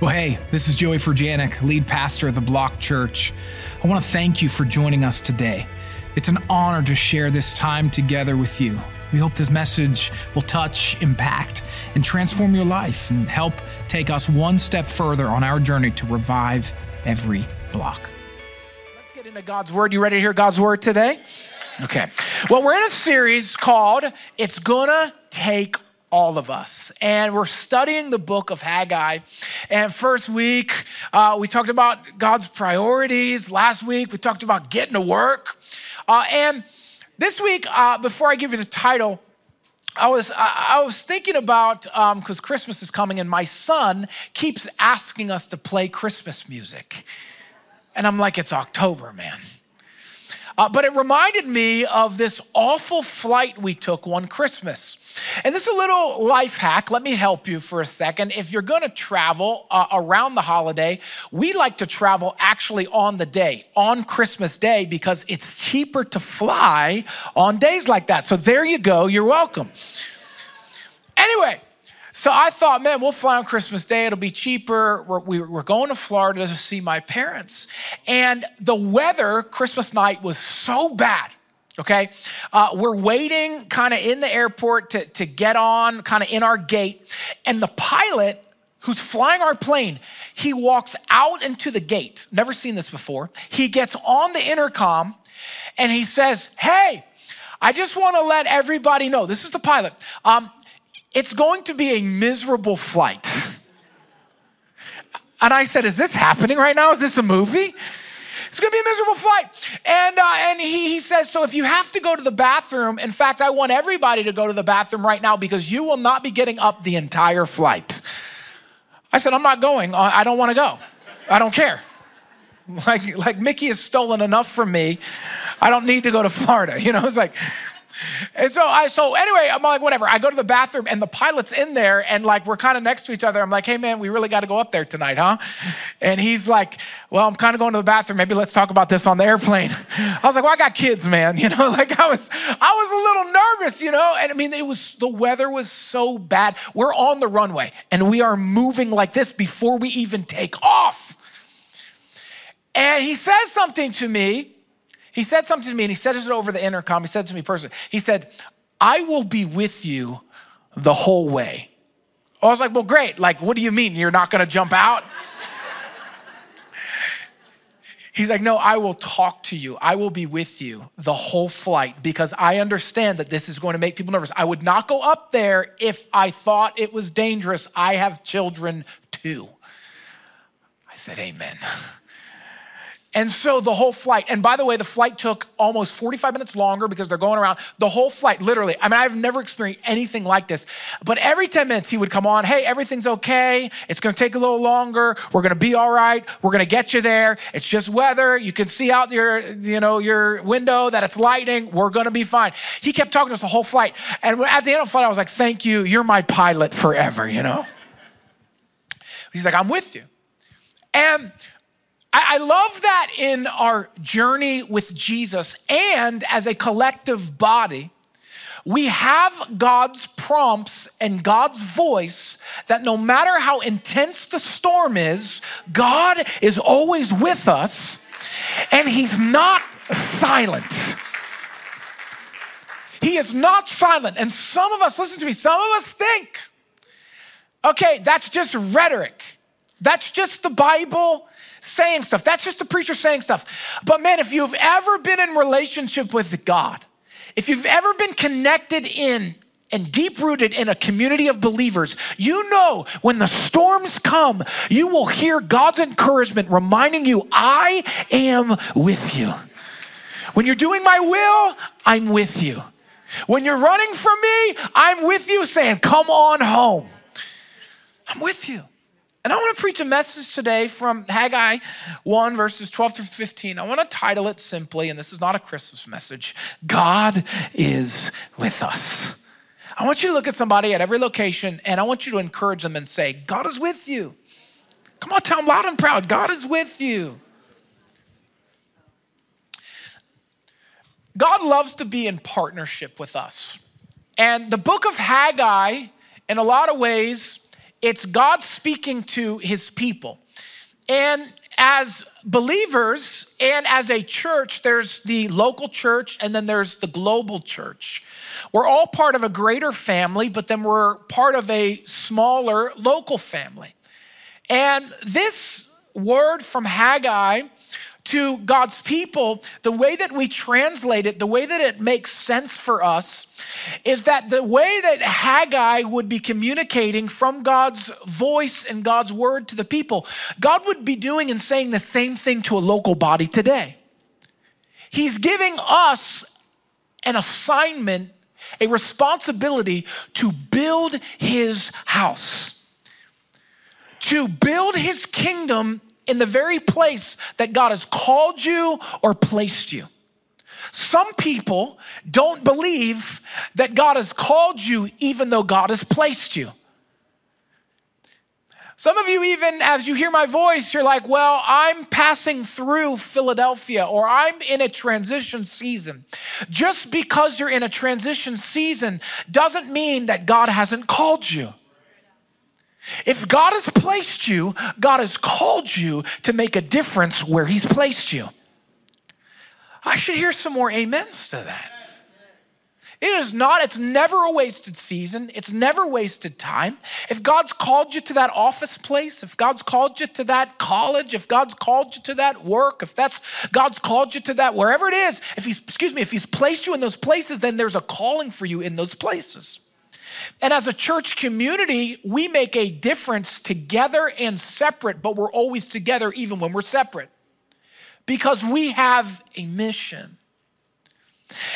Well, hey, this is Joey Ferjanic, lead pastor of the Block Church. I want to thank you for joining us today. It's an honor to share this time together with you. We hope this message will touch, impact, and transform your life and help take us one step further on our journey to revive every block. Let's get into God's Word. You ready to hear God's Word today? Okay. Well, we're in a series called It's Gonna Take All of Us. And we're studying the book of Haggai. And first week, we talked about God's priorities. Last week, we talked about getting to work. And this week, before I give you the title, I was thinking about, because Christmas is coming and my son keeps asking us to play Christmas music. And I'm like, it's October, man. But it reminded me of this awful flight we took one Christmas. And this is a little life hack. Let me help you for a second. If you're going to travel around the holiday, we like to travel actually on the day, on Christmas Day, because it's cheaper to fly on days like that. So there you go. You're welcome. Anyway, so I thought, man, we'll fly on Christmas Day. It'll be cheaper. We're going to Florida to see my parents. And the weather Christmas night was so bad. Okay, we're waiting kind of in the airport to get on, kind of in our gate. And the pilot who's flying our plane, he walks out into the gate. Never seen this before. He gets on the intercom and he says, hey, I just want to let everybody know, this is the pilot, it's going to be a miserable flight. And I said, is this happening right now? Is this a movie? It's going to be a miserable flight. And he says, so if you have to go to the bathroom, in fact, I want everybody to go to the bathroom right now because you will not be getting up the entire flight. I said, I'm not going. I don't want to go. I don't care. Like Mickey has stolen enough from me. I don't need to go to Florida. You know, it's like... And so anyway, I'm like, whatever. I go to the bathroom and the pilot's in there and like, we're kind of next to each other. I'm like, hey man, we really got to go up there tonight, huh? And he's like, well, I'm kind of going to the bathroom. Maybe let's talk about this on the airplane. I was like, well, I got kids, man. You know, like I was a little nervous, you know? And I mean, the weather was so bad. We're on the runway and we are moving like this before we even take off. And he says something to me. He said something to me and he said it over the intercom. He said to me personally, he said, I will be with you the whole way. I was like, well, great. Like, what do you mean? You're not going to jump out? He's like, no, I will talk to you. I will be with you the whole flight because I understand that this is going to make people nervous. I would not go up there if I thought it was dangerous. I have children too. I said, amen. And so the whole flight, and by the way, the flight took almost 45 minutes longer because they're going around. The whole flight, literally, I mean, I've never experienced anything like this. But every 10 minutes, he would come on, hey, everything's okay. It's going to take a little longer. We're going to be all right. We're going to get you there. It's just weather. You can see out your window that it's lightning. We're going to be fine. He kept talking to us the whole flight. And at the end of the flight, I was like, thank you. You're my pilot forever, you know? He's like, I'm with you. And I love that in our journey with Jesus and as a collective body, we have God's prompts and God's voice that no matter how intense the storm is, God is always with us and he's not silent. He is not silent. And some of us, listen to me, some of us think, okay, that's just rhetoric. That's just the Bible saying stuff. That's just the preacher saying stuff. But man, if you've ever been in relationship with God, if you've ever been connected in and deep-rooted in a community of believers, you know when the storms come, you will hear God's encouragement reminding you, I am with you. When you're doing my will, I'm with you. When you're running from me, I'm with you saying, come on home. I'm with you. And I want to preach a message today from Haggai 1, verses 12 through 15. I want to title it simply, and this is not a Christmas message, God is with us. I want you to look at somebody at every location, and I want you to encourage them and say, God is with you. Come on, tell them loud and proud, God is with you. God loves to be in partnership with us. And the book of Haggai, in a lot of ways, It's God speaking to his people. And as believers and as a church, there's the local church and then there's the global church. We're all part of a greater family, but then we're part of a smaller local family. And this word from Haggai to God's people, the way that we translate it, the way that it makes sense for us, is that the way that Haggai would be communicating from God's voice and God's word to the people, God would be doing and saying the same thing to a local body today. He's giving us an assignment, a responsibility to build his house, to build his kingdom in the very place that God has called you or placed you. Some people don't believe that God has called you even though God has placed you. Some of you, even as you hear my voice, you're like, well, I'm passing through Philadelphia, or I'm in a transition season. Just because you're in a transition season doesn't mean that God hasn't called you. If God has placed you, God has called you to make a difference where he's placed you. I should hear some more amens to that. It is not, it's never a wasted season. It's never wasted time. If God's called you to that office place, if God's called you to that college, if God's called you to that work, if that's God's called you to that, wherever it is, if he's placed you in those places, then there's a calling for you in those places. And as a church community, we make a difference together and separate, but we're always together even when we're separate, because we have a mission.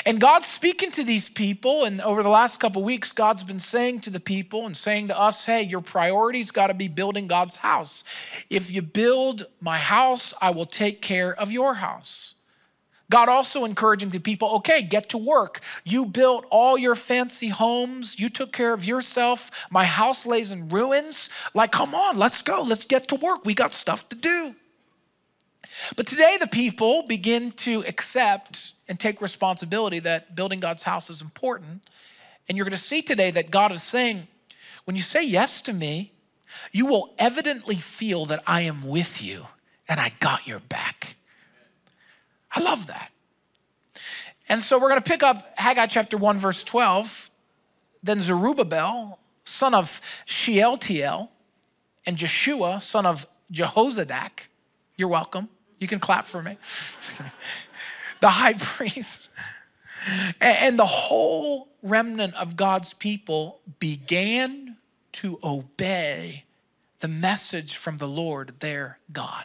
And God's speaking to these people, and over the last couple of weeks, God's been saying to the people and saying to us, hey, your priority's gotta be building God's house. If you build my house, I will take care of your house. God also encouraging the people, okay, get to work. You built all your fancy homes. You took care of yourself. My house lays in ruins. Like, come on, let's go. Let's get to work. We got stuff to do. But today the people begin to accept and take responsibility that building God's house is important. And you're going to see today that God is saying, when you say yes to me, you will evidently feel that I am with you and I got your back. I love that. And so we're going to pick up Haggai chapter 1, verse 12. Then Zerubbabel, son of Shealtiel, and Joshua, son of Jehozadak. You're welcome. You can clap for me. The high priest. And the whole remnant of God's people began to obey the message from the Lord their God.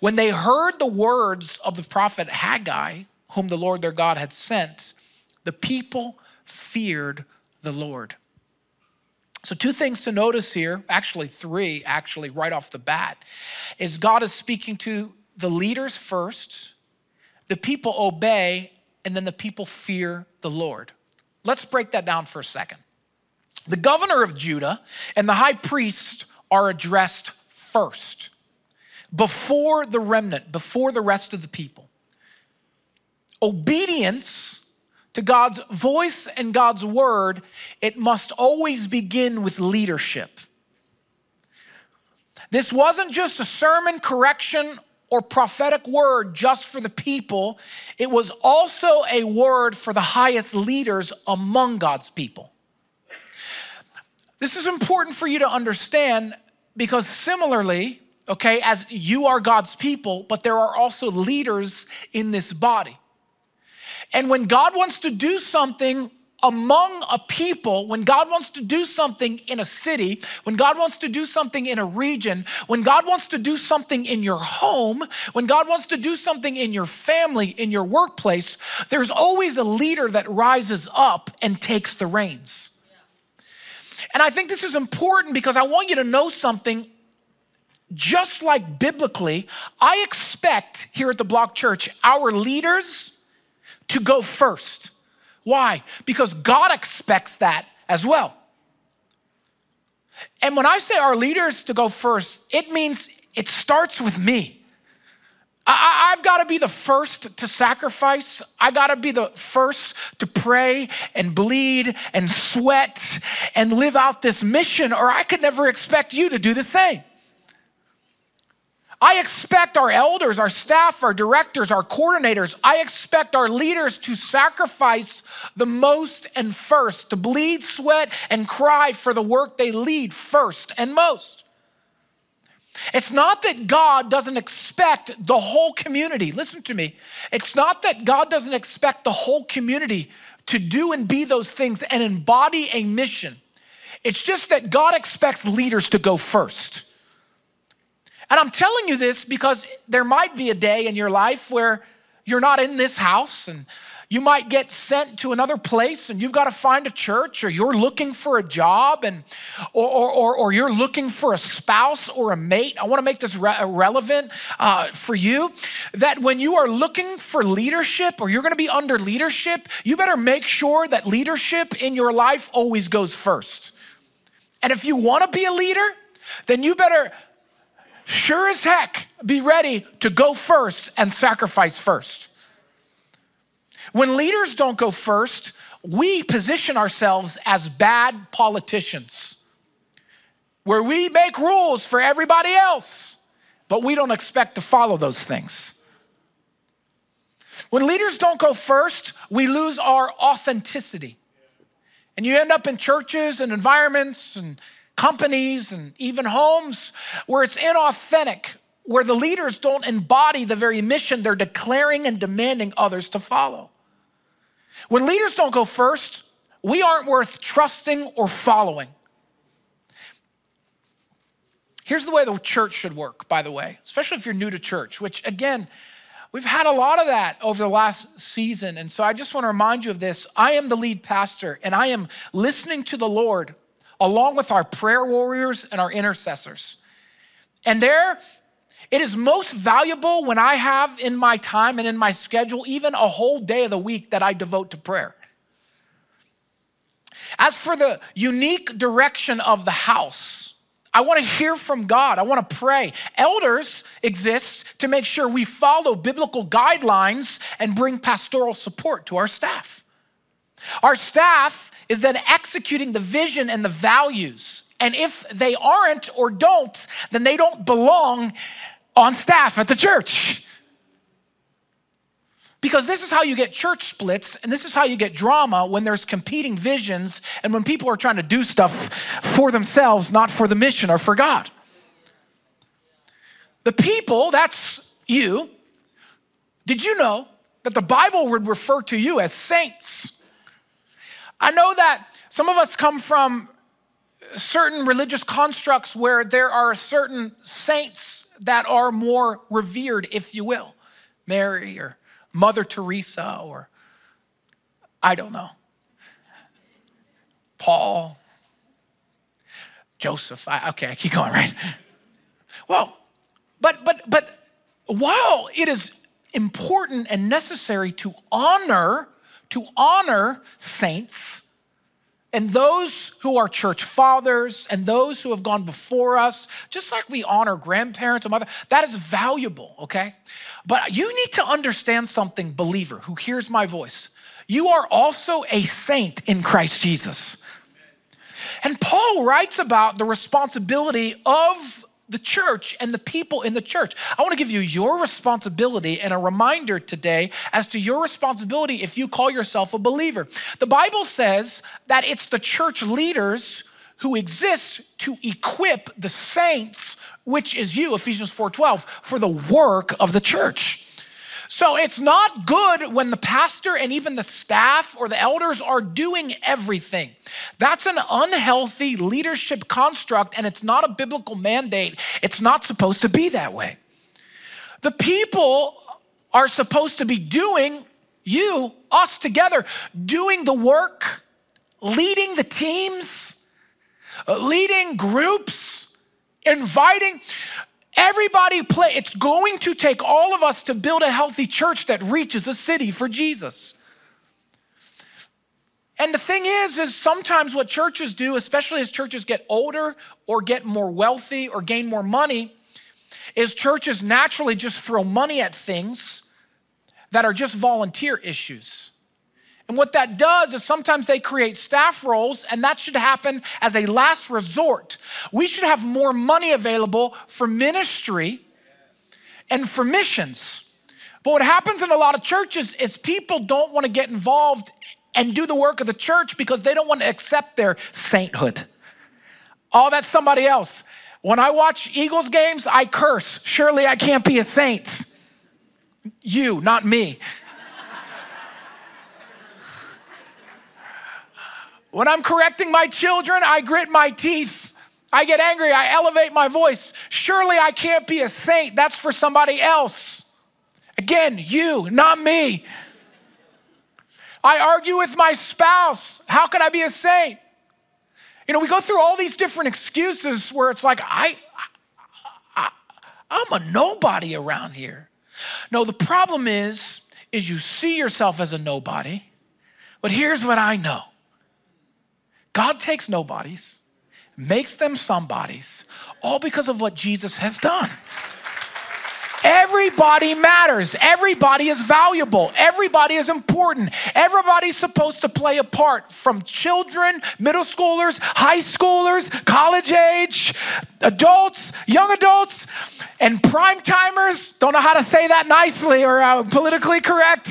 When they heard the words of the prophet Haggai, whom the Lord their God had sent, the people feared the Lord. So two things to notice here, actually three, right off the bat, is God is speaking to the leaders first, the people obey, and then the people fear the Lord. Let's break that down for a second. The governor of Judah and the high priest are addressed first, before the remnant, before the rest of the people. Obedience to God's voice and God's word, it must always begin with leadership. This wasn't just a sermon, correction, or prophetic word just for the people. It was also a word for the highest leaders among God's people. This is important for you to understand, because similarly, okay, as you are God's people, but there are also leaders in this body. And when God wants to do something among a people, when God wants to do something in a city, when God wants to do something in a region, when God wants to do something in your home, when God wants to do something in your family, in your workplace, there's always a leader that rises up and takes the reins. And I think this is important, because I want you to know something. Just like biblically, I expect here at the Block Church, our leaders to go first. Why? Because God expects that as well. And when I say our leaders to go first, it means it starts with me. I've got to be the first to sacrifice. I got to be the first to pray and bleed and sweat and live out this mission, or I could never expect you to do the same. I expect our elders, our staff, our directors, our coordinators, I expect our leaders to sacrifice the most and first, to bleed, sweat, and cry for the work they lead first and most. It's not that God doesn't expect the whole community, listen to me. It's not that God doesn't expect the whole community to do and be those things and embody a mission. It's just that God expects leaders to go first. And I'm telling you this because there might be a day in your life where you're not in this house and you might get sent to another place and you've got to find a church, or you're looking for a job, and or you're looking for a spouse or a mate. I want to make this relevant for you, that when you are looking for leadership or you're going to be under leadership, you better make sure that leadership in your life always goes first. And if you want to be a leader, then you better sure as heck be ready to go first and sacrifice first. When leaders don't go first, we position ourselves as bad politicians, where we make rules for everybody else, but we don't expect to follow those things. When leaders don't go first, we lose our authenticity. And you end up in churches and environments and companies and even homes where it's inauthentic, where the leaders don't embody the very mission they're declaring and demanding others to follow. When leaders don't go first, we aren't worth trusting or following. Here's the way the church should work, by the way, especially if you're new to church, which again, we've had a lot of that over the last season. And so I just want to remind you of this. I am the lead pastor, and I am listening to the Lord along with our prayer warriors and our intercessors. And there, it is most valuable when I have in my time and in my schedule, even a whole day of the week that I devote to prayer. As for the unique direction of the house, I want to hear from God. I want to pray. Elders exist to make sure we follow biblical guidelines and bring pastoral support to our staff. Our staff is then executing the vision and the values. And if they aren't or don't, then they don't belong on staff at the church. Because this is how you get church splits, and this is how you get drama when there's competing visions and when people are trying to do stuff for themselves, not for the mission or for God. The people, that's you. Did you know that the Bible would refer to you as saints? I know that some of us come from certain religious constructs where there are certain saints that are more revered, if you will. Mary or Mother Teresa, or I don't know, Paul, Joseph. Okay, I keep going, right? Well, but while it is important and necessary to honor saints, and those who are church fathers and those who have gone before us, just like we honor grandparents and mother, that is valuable, okay? But you need to understand something, believer, who hears my voice. You are also a saint in Christ Jesus. And Paul writes about the responsibility of the church and the people in the church. I want to give you your responsibility and a reminder today as to your responsibility if you call yourself a believer. The Bible says that it's the church leaders who exist to equip the saints, which is you, Ephesians 4:12, for the work of the church. So it's not good when the pastor and even the staff or the elders are doing everything. That's an unhealthy leadership construct, and it's not a biblical mandate. It's not supposed to be that way. The people are supposed to be doing, you, us together, doing the work, leading the teams, leading groups, inviting. Everybody play. It's going to take all of us to build a healthy church that reaches a city for Jesus. And the thing is sometimes what churches do, especially as churches get older or get more wealthy or gain more money, is churches naturally just throw money at things that are just volunteer issues. And what that does is sometimes they create staff roles, and that should happen as a last resort. We should have more money available for ministry and for missions. But what happens in a lot of churches is people don't want to get involved and do the work of the church because they don't want to accept their sainthood. Oh, that's somebody else. When I watch Eagles games, I curse. Surely I can't be a saint. You, not me. When I'm correcting my children, I grit my teeth. I get angry. I elevate my voice. Surely I can't be a saint. That's for somebody else. Again, you, not me. I argue with my spouse. How could I be a saint? You know, we go through all these different excuses where it's like, I'm a nobody around here. No, the problem is you see yourself as a nobody, but here's what I know. God takes nobodies, makes them somebodies, all because of what Jesus has done. Everybody matters. Everybody is valuable. Everybody is important. Everybody's supposed to play a part, from children, middle schoolers, high schoolers, college age, adults, young adults, and prime timers. Don't know how to say that nicely or politically correct.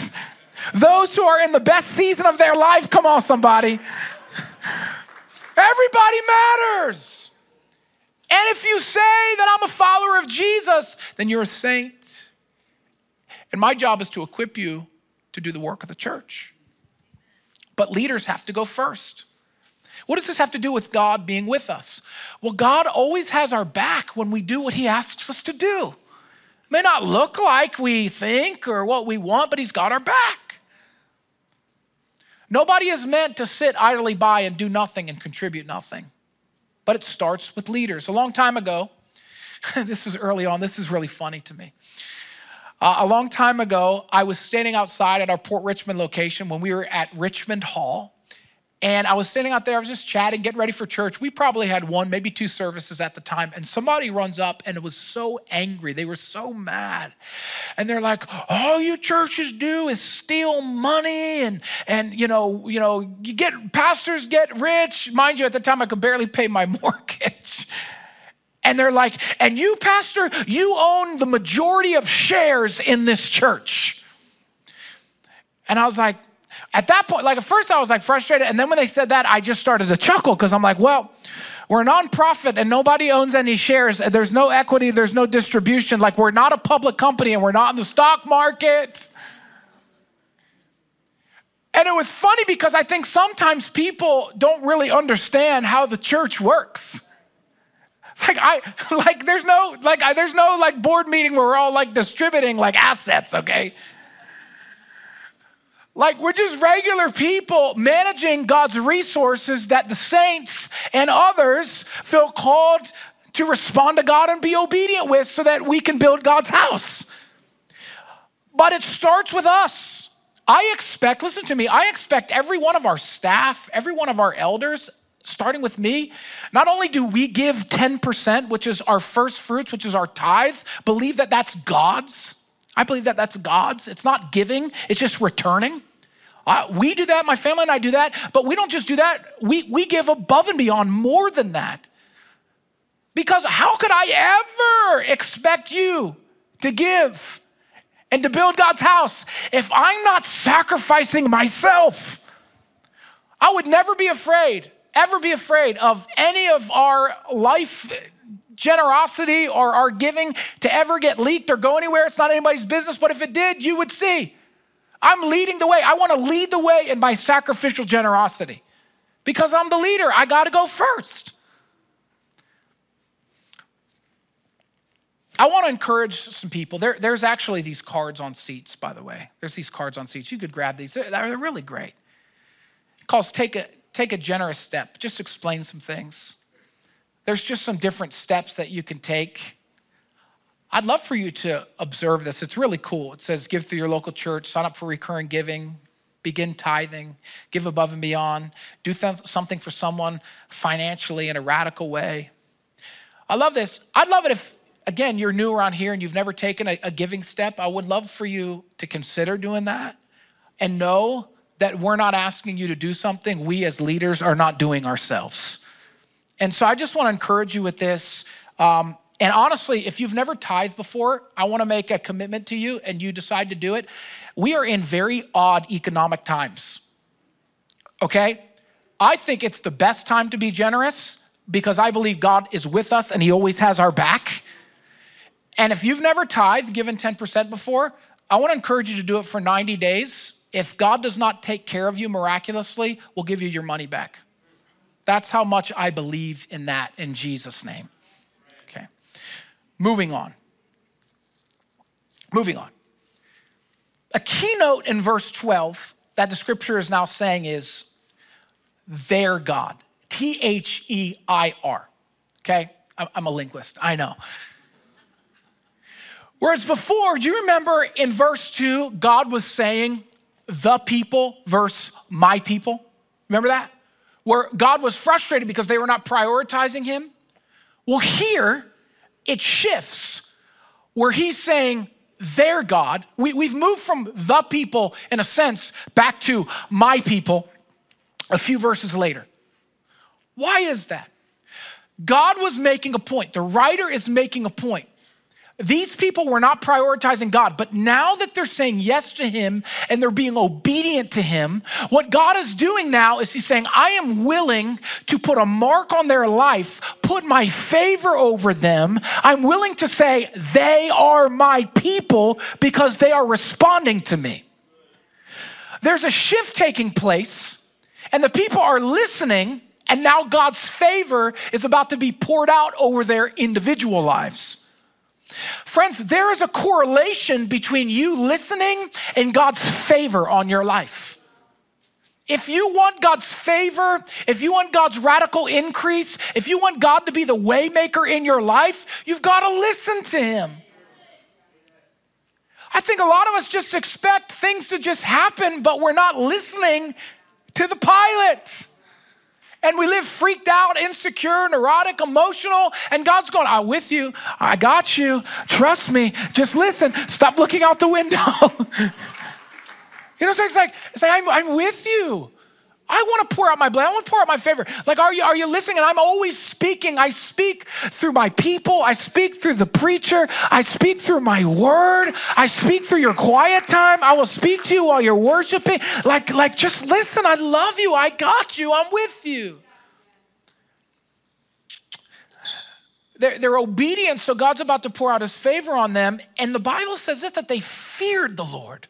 Those who are in the best season of their life. Come on, somebody. Everybody matters. And if you say that I'm a follower of Jesus, then you're a saint. And my job is to equip you to do the work of the church. But leaders have to go first. What does this have to do with God being with us? Well, God always has our back when we do what he asks us to do. It may not look like we think or what we want, but he's got our back. Nobody is meant to sit idly by and do nothing and contribute nothing. But it starts with leaders. A long time ago, this was early on, this is really funny to me. A long time ago, I was standing outside at our Port Richmond location when we were at Richmond Hall. And I was standing out there, I was just chatting, getting ready for church. We probably had one, maybe two services at the time. And somebody runs up and was so angry. They were so mad. And they're like, all you churches do is steal money. And you know, pastors get rich. Mind you, at the time, I could barely pay my mortgage. And they're like, and you, pastor, you own the majority of shares in this church. And I was like, at that point, like at first I was like frustrated. And then when they said that, I just started to chuckle because I'm like, well, we're a nonprofit and nobody owns any shares. There's no equity. There's no distribution. Like, we're not a public company and we're not in the stock market. And it was funny because I think sometimes people don't really understand how the church works. It's like, there's no board meeting where we're all like distributing like assets, okay? Like, we're just regular people managing God's resources that the saints and others feel called to respond to God and be obedient with so that we can build God's house. But it starts with us. I expect every one of our staff, every one of our elders, starting with me, not only do we give 10%, which is our first fruits, which is our tithe, believe that that's God's. I believe that that's God's. It's not giving, it's just returning. We do that, my family and I do that, but we don't just do that. We give above and beyond, more than that. Because how could I ever expect you to give and to build God's house if I'm not sacrificing myself? I would never be afraid, ever be afraid of any of our life generosity or our giving to ever get leaked or go anywhere. It's not anybody's business, but if it did, you would see. I'm leading the way. I want to lead the way in my sacrificial generosity. Because I'm the leader, I got to go first. I want to encourage some people. There's actually these cards on seats, by the way. There's these cards on seats. You could grab these. They're really great. It calls Take a Generous Step. Just explain some things. There's just some different steps that you can take. I'd love for you to observe this. It's really cool. It says, give through your local church, sign up for recurring giving, begin tithing, give above and beyond, do something for someone financially in a radical way. I love this. I'd love it if again, you're new around here and you've never taken a giving step, I would love for you to consider doing that and know that we're not asking you to do something we as leaders are not doing ourselves. And so I just want to encourage you with this. And honestly, if you've never tithed before, I want to make a commitment to you and you decide to do it. We are in very odd economic times, okay? I think it's the best time to be generous because I believe God is with us and he always has our back. And if you've never tithed, given 10% before, I want to encourage you to do it for 90 days. If God does not take care of you miraculously, we'll give you your money back. That's how much I believe in that in Jesus' name. Moving on. A keynote in verse 12 that the scripture is now saying is their God, T-H-E-I-R, okay? I'm a linguist, I know. Whereas before, do you remember in verse 2, God was saying the people versus my people? Remember that? Where God was frustrated because they were not prioritizing him? Well, here, it shifts where he's saying their God. We've moved from the people, in a sense, back to my people a few verses later. Why is that? God was making a point. The writer is making a point. These people were not prioritizing God, but now that they're saying yes to him and they're being obedient to him, what God is doing now is he's saying, I am willing to put a mark on their life, put my favor over them. I'm willing to say they are my people because they are responding to me. There's a shift taking place and the people are listening and now God's favor is about to be poured out over their individual lives. Friends, there is a correlation between you listening and God's favor on your life. If you want God's favor, if you want God's radical increase, if you want God to be the way maker in your life, you've got to listen to him. I think a lot of us just expect things to just happen, but we're not listening to the pilot. And we live freaked out, insecure, neurotic, emotional, and God's going, I'm with you, I got you, trust me, just listen, stop looking out the window. You know, so it's like I'm with you. I wanna pour out my blessing, I wanna pour out my favor. Like, are you listening? And I'm always speaking. I speak through my people. I speak through the preacher. I speak through my word. I speak through your quiet time. I will speak to you while you're worshiping. Like just listen, I love you. I got you, I'm with you. They're obedient, so God's about to pour out his favor on them. And the Bible says this, that they feared the Lord.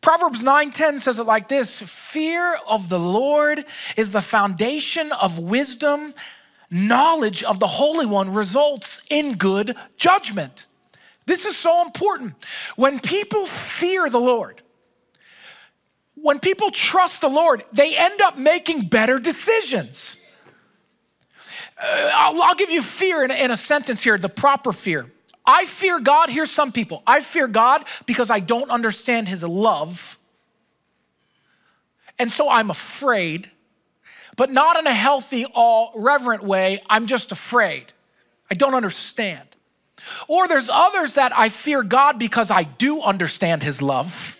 Proverbs 9:10 says it like this, fear of the Lord is the foundation of wisdom. Knowledge of the Holy One results in good judgment. This is so important. When people fear the Lord, when people trust the Lord, they end up making better decisions. I'll give you fear in a sentence here, the proper fear. I fear God, here's some people. I fear God because I don't understand his love. And so I'm afraid, but not in a healthy, all-reverent way. I'm just afraid. I don't understand. Or there's others that I fear God because I do understand his love.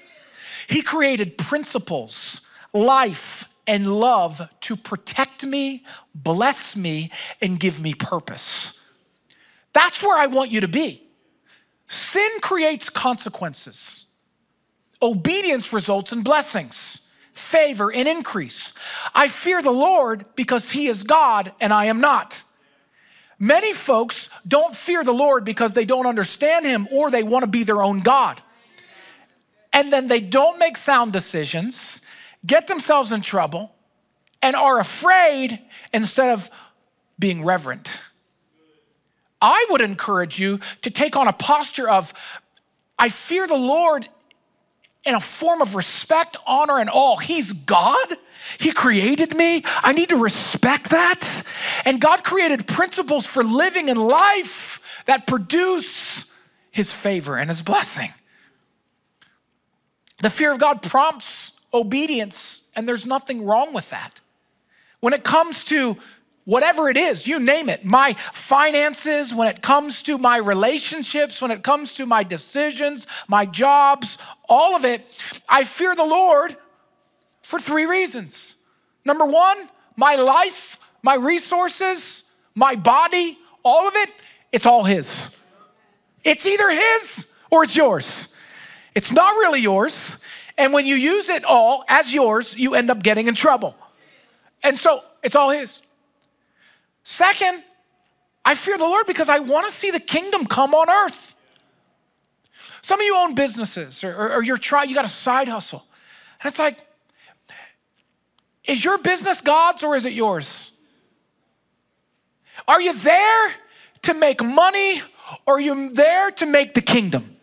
He created principles, life, and love to protect me, bless me, and give me purpose. That's where I want you to be. Sin creates consequences. Obedience results in blessings, favor, and increase. I fear the Lord because he is God and I am not. Many folks don't fear the Lord because they don't understand him or they want to be their own God. And then they don't make sound decisions, get themselves in trouble, and are afraid instead of being reverent. I would encourage you to take on a posture of, I fear the Lord in a form of respect, honor, and awe. He's God. He created me. I need to respect that. And God created principles for living in life that produce his favor and his blessing. The fear of God prompts obedience, and there's nothing wrong with that. When it comes to Whatever it is, you name it, my finances, when it comes to my relationships, when it comes to my decisions, my jobs, all of it, I fear the Lord for three reasons. Number one, my life, my resources, my body, all of it, it's all His. It's either His or it's yours. It's not really yours. And when you use it all as yours, you end up getting in trouble. And so it's all His. Second, I fear the Lord because I want to see the kingdom come on earth. Some of you own businesses or you got a side hustle. And it's like, is your business God's or is it yours? Are you there to make money or are you there to make the kingdom?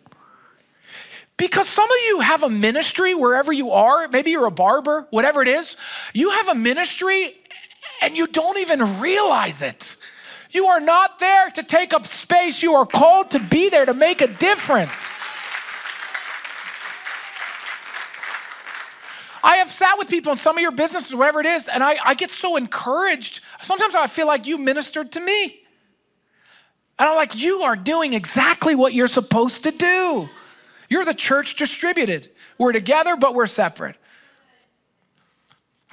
Because some of you have a ministry wherever you are, maybe you're a barber, whatever it is, you have a ministry and you don't even realize it. You are not there to take up space. You are called to be there to make a difference. I have sat with people in some of your businesses, whatever it is, and I get so encouraged. Sometimes I feel like you ministered to me. And I'm like, you are doing exactly what you're supposed to do. You're the church distributed. We're together, but we're separate.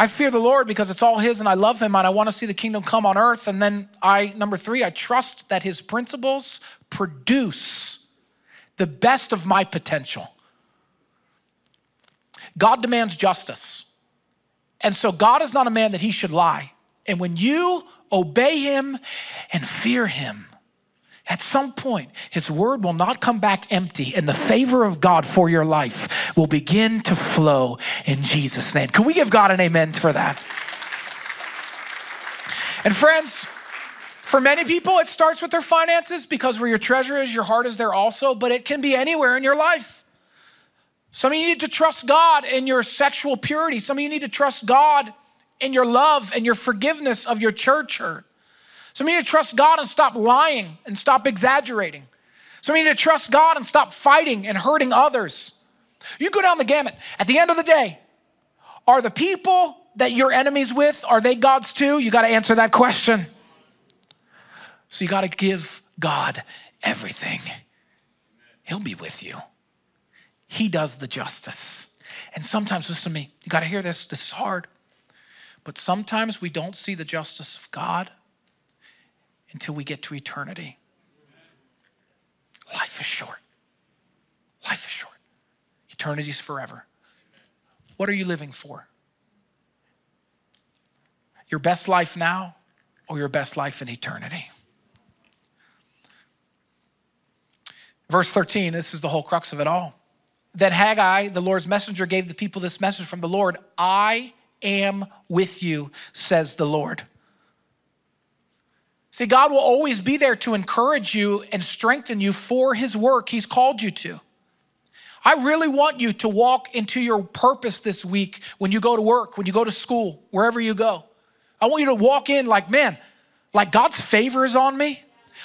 I fear the Lord because it's all His and I love Him and I want to see the kingdom come on earth. And then number three, I trust that His principles produce the best of my potential. God demands justice. And so God is not a man that He should lie. And when you obey Him and fear Him, at some point, His word will not come back empty and the favor of God for your life will begin to flow in Jesus' name. Can we give God an amen for that? And friends, for many people, it starts with their finances because where your treasure is, your heart is there also, but it can be anywhere in your life. Some of you need to trust God in your sexual purity. Some of you need to trust God in your love and your forgiveness of your church hurt. Some of you need to trust God and stop lying and stop exaggerating. Some of you need to trust God and stop fighting and hurting others. You go down the gamut. At the end of the day, are the people that you're enemies with, are they God's too? You got to answer that question. So you got to give God everything. He'll be with you. He does the justice. And sometimes, listen to me, you got to hear this. This is hard. But sometimes we don't see the justice of God until we get to eternity. Life is short. Life is short. Eternity is forever. What are you living for? Your best life now or your best life in eternity? Verse 13, this is the whole crux of it all. Then Haggai, the Lord's messenger, gave the people this message from the Lord. I am with you, says the Lord. See, God will always be there to encourage you and strengthen you for His work He's called you to. I really want you to walk into your purpose this week when you go to work, when you go to school, wherever you go. I want you to walk in like, man, like God's favor is on me.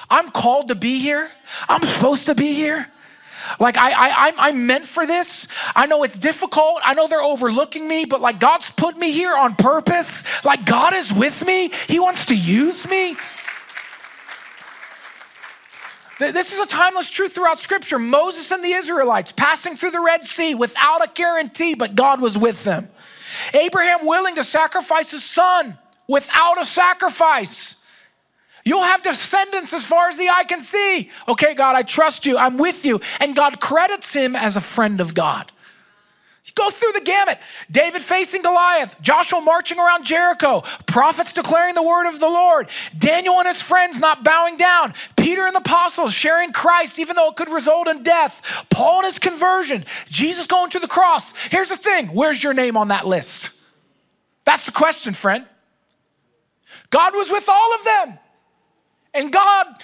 I'm called to be here. I'm supposed to be here. Like I'm meant for this. I know it's difficult. I know they're overlooking me, but like God's put me here on purpose. Like God is with me. He wants to use me. This is a timeless truth throughout Scripture. Moses and the Israelites passing through the Red Sea without a guarantee, but God was with them. Abraham willing to sacrifice his son without a sacrifice. You'll have descendants as far as the eye can see. Okay, God, I trust you. I'm with you. And God credits him as a friend of God. You go through the gamut. David facing Goliath, Joshua marching around Jericho, prophets declaring the word of the Lord, Daniel and his friends not bowing down, Peter and the apostles sharing Christ even though it could result in death, Paul and his conversion, Jesus going to the cross. Here's the thing, where's your name on that list? That's the question, friend. God was with all of them. And God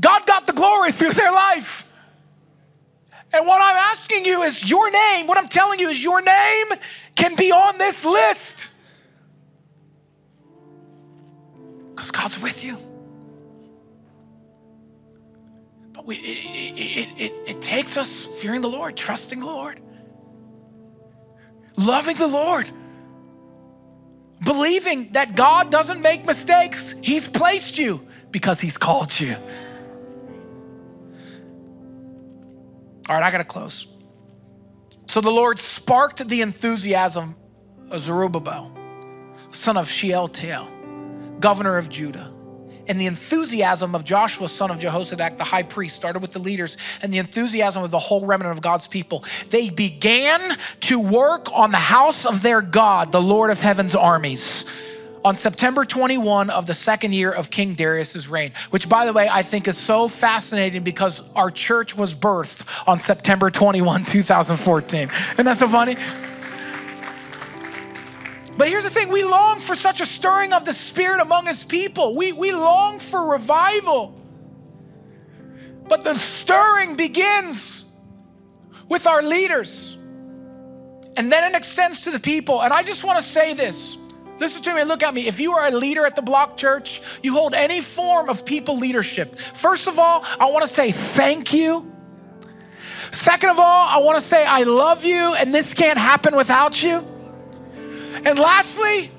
got the glory through their life. And what I'm asking you is your name, what I'm telling you is your name can be on this list. Because God's with you. But it takes us fearing the Lord, trusting the Lord, loving the Lord, believing that God doesn't make mistakes. He's placed you because he's called you. All right, I gotta close. So the Lord sparked the enthusiasm of Zerubbabel, son of Shealtiel, governor of Judah. And the enthusiasm of Joshua, son of Jehozadak, the high priest, started with the leaders, and the enthusiasm of the whole remnant of God's people. They began to work on the house of their God, the Lord of heaven's armies, on September 21 of the second year of King Darius's reign, which, by the way, I think is so fascinating because our church was birthed on September 21, 2014. Isn't that so funny? But here's the thing, we long for such a stirring of the Spirit among his people. We long for revival. But the stirring begins with our leaders, and then it extends to the people. And I just wanna say this, listen to me and look at me. If you are a leader at the Block Church, you hold any form of people leadership. First of all, I wanna say thank you. Second of all, I wanna say I love you, and this can't happen without you. And lastly,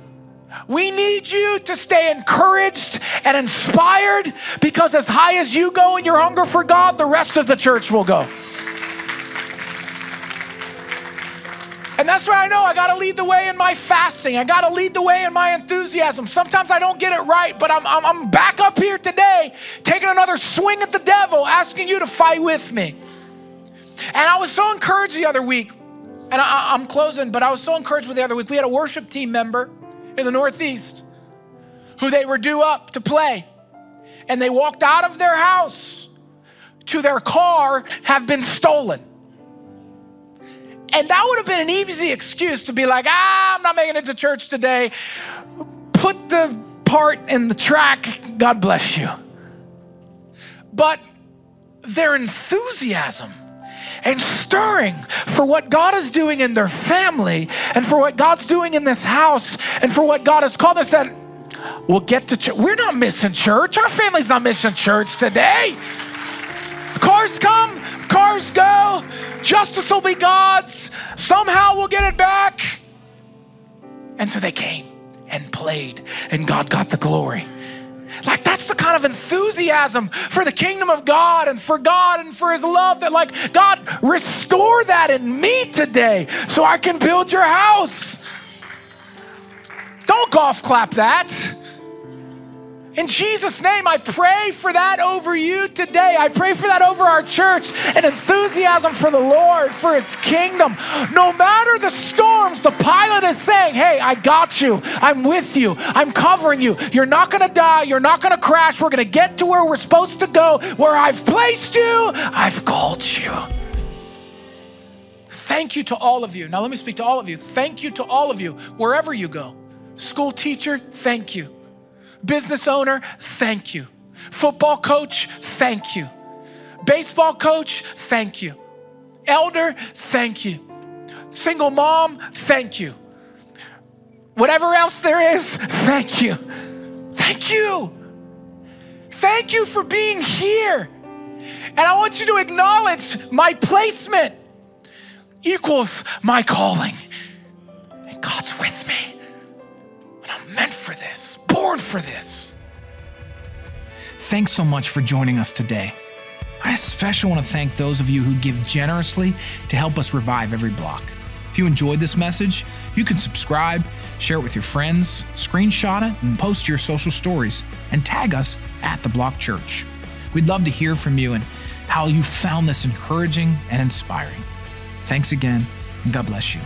we need you to stay encouraged and inspired, because as high as you go in your hunger for God, the rest of the church will go. And that's where I know I gotta lead the way in my fasting. I gotta lead the way in my enthusiasm. Sometimes I don't get it right, but I'm back up here today, taking another swing at the devil, asking you to fight with me. And I was so encouraged the other week. And I'm closing, but I was so encouraged with the other week. We had a worship team member in the Northeast who they were due up to play. And they walked out of their house to their car have been stolen. And that would have been an easy excuse to be like, I'm not making it to church today. Put the part in the track. God bless you. But their enthusiasm and stirring for what God is doing in their family and for what God's doing in this house and for what God has called us, that we'll get to church. We're not missing church. Our family's not missing church today. Cars come, cars go. Justice will be God's. Somehow we'll get it back. And so they came and played, and God got the glory. Like, that's the kind of enthusiasm for the kingdom of God and for his love that, like, God, restore that in me today so I can build your house. Don't golf clap that. In Jesus' name, I pray for that over you today. I pray for that over our church, an enthusiasm for the Lord, for his kingdom. No matter the storms, the pilot is saying, hey, I got you. I'm with you. I'm covering you. You're not gonna die. You're not gonna crash. We're gonna get to where we're supposed to go, where I've placed you. I've called you. Thank you to all of you. Now let me speak to all of you. Thank you to all of you, wherever you go. School teacher, thank you. Business owner, thank you. Football coach, thank you. Baseball coach, thank you. Elder, thank you. Single mom, thank you. Whatever else there is, thank you. Thank you. Thank you for being here. And I want you to acknowledge my placement equals my calling. And God's with me. And I'm meant for this. For this. Thanks so much for joining us today. I especially want to thank those of you who give generously to help us revive every block. If you enjoyed this message, you can subscribe, share it with your friends, screenshot it, and post to your social stories, and tag us at The Block Church. We'd love to hear from you and how you found this encouraging and inspiring. Thanks again, and God bless you.